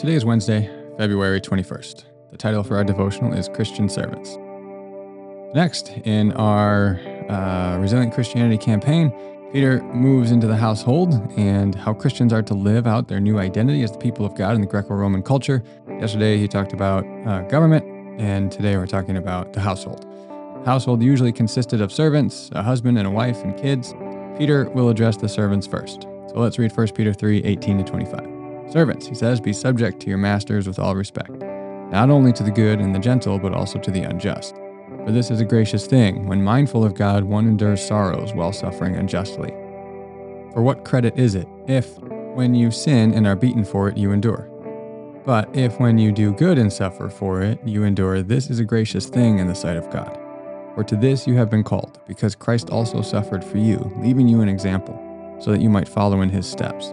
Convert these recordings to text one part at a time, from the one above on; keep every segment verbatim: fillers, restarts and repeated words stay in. Today is Wednesday, February twenty-first. The title for our devotional is Christian Servants. Next, in our uh, Resilient Christianity campaign, Peter moves into the household and how Christians are to live out their new identity as the people of God in the Greco-Roman culture. Yesterday, he talked about uh, government, and today we're talking about the household. The household usually consisted of servants, a husband and a wife and kids. Peter will address the servants first. So let's read First Peter three, eighteen to twenty-five. Servants, he says, be subject to your masters with all respect, not only to the good and the gentle, but also to the unjust. For this is a gracious thing, when mindful of God, one endures sorrows while suffering unjustly. For what credit is it, if, when you sin and are beaten for it, you endure? But if, when you do good and suffer for it, you endure, this is a gracious thing in the sight of God. For to this you have been called, because Christ also suffered for you, leaving you an example, so that you might follow in his steps.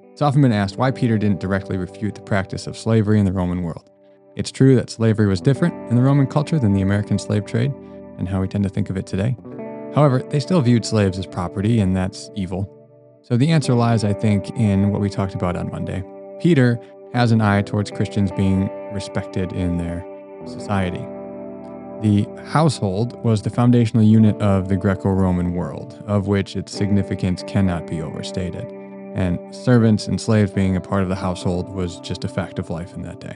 It's often been asked why Peter didn't directly refute the practice of slavery in the Roman world. It's true that slavery was different in the Roman culture than the American slave trade and how we tend to think of it today. However, they still viewed slaves as property, and that's evil. So the answer lies, I think, in what we talked about on Monday. Peter has an eye towards Christians being respected in their society. The household was the foundational unit of the Greco-Roman world, of which its significance cannot be overstated. And servants and slaves being a part of the household was just a fact of life in that day.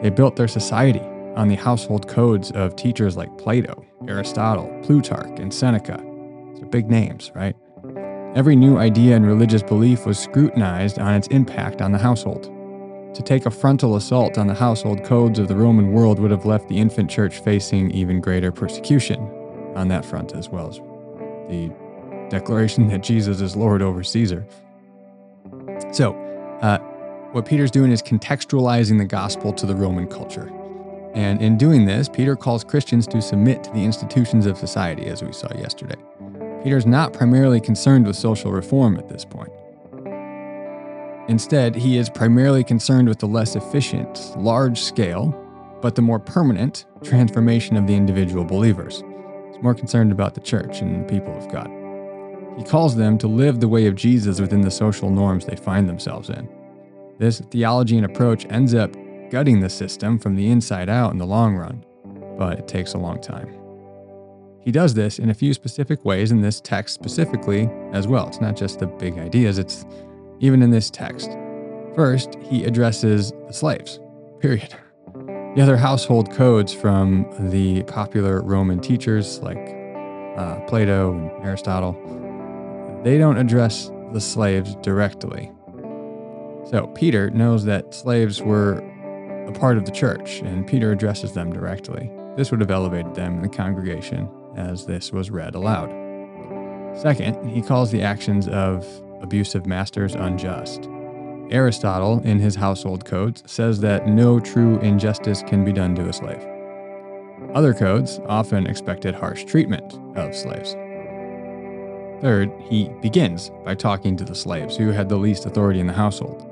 They built their society on the household codes of teachers like Plato, Aristotle, Plutarch, and Seneca. So big names, right? Every new idea and religious belief was scrutinized on its impact on the household. To take a frontal assault on the household codes of the Roman world would have left the infant church facing even greater persecution on that front, as well as the declaration that Jesus is Lord over Caesar. So, uh, what Peter's doing is contextualizing the gospel to the Roman culture. And in doing this, Peter calls Christians to submit to the institutions of society, as we saw yesterday. Peter's not primarily concerned with social reform at this point. Instead, he is primarily concerned with the less efficient, large-scale, but the more permanent transformation of the individual believers. He's more concerned about the church and the people of God. He calls them to live the way of Jesus within the social norms they find themselves in. This theology and approach ends up gutting the system from the inside out in the long run, but it takes a long time. He does this in a few specific ways in this text specifically as well. It's not just the big ideas, it's even in this text. First, he addresses the slaves, period. The other household codes from the popular Roman teachers like uh, Plato and Aristotle, they don't address the slaves directly. So Peter knows that slaves were a part of the church, and Peter addresses them directly. This would have elevated them in the congregation as this was read aloud. Second, he calls the actions of abusive masters unjust. Aristotle, in his household codes, says that no true injustice can be done to a slave. Other codes often expected harsh treatment of slaves. Third, he begins by talking to the slaves, who had the least authority in the household.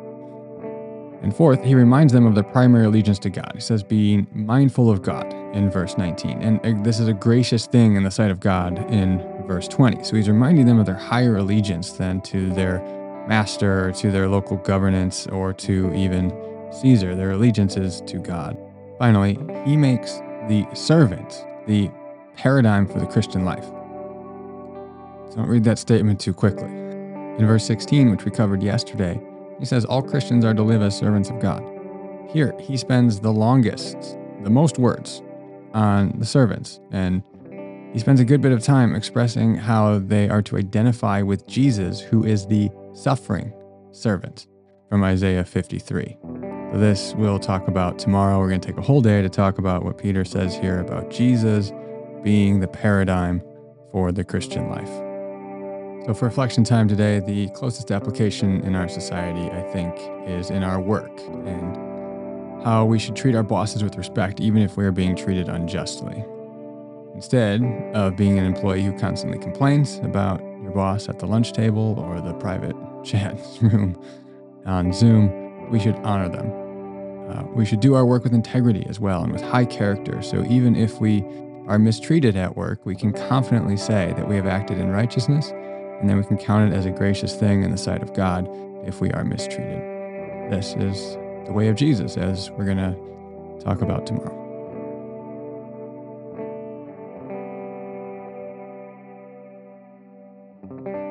And fourth, he reminds them of their primary allegiance to God. He says, being mindful of God in verse nineteen. And this is a gracious thing in the sight of God in verse twenty. So he's reminding them of their higher allegiance than to their master, or to their local governance, or to even Caesar. Their allegiance is to God. Finally, he makes the servant the paradigm for the Christian life. Don't read that statement too quickly. In verse sixteen, which we covered yesterday, he says all Christians are to live as servants of God. Here, he spends the longest, the most words on the servants, and he spends a good bit of time expressing how they are to identify with Jesus, who is the suffering servant, from Isaiah fifty-three. So this we'll talk about tomorrow. We're going to take a whole day to talk about what Peter says here about Jesus being the paradigm for the Christian life. So for reflection time today, the closest application in our society, I think, is in our work. And how we should treat our bosses with respect, even if we are being treated unjustly. Instead of being an employee who constantly complains about your boss at the lunch table or the private chat room on Zoom, we should honor them. Uh, we should do our work with integrity as well and with high character, so even if we are mistreated at work, we can confidently say that we have acted in righteousness, and then we can count it as a gracious thing in the sight of God if we are mistreated. This is the way of Jesus, as we're going to talk about tomorrow. Thank you.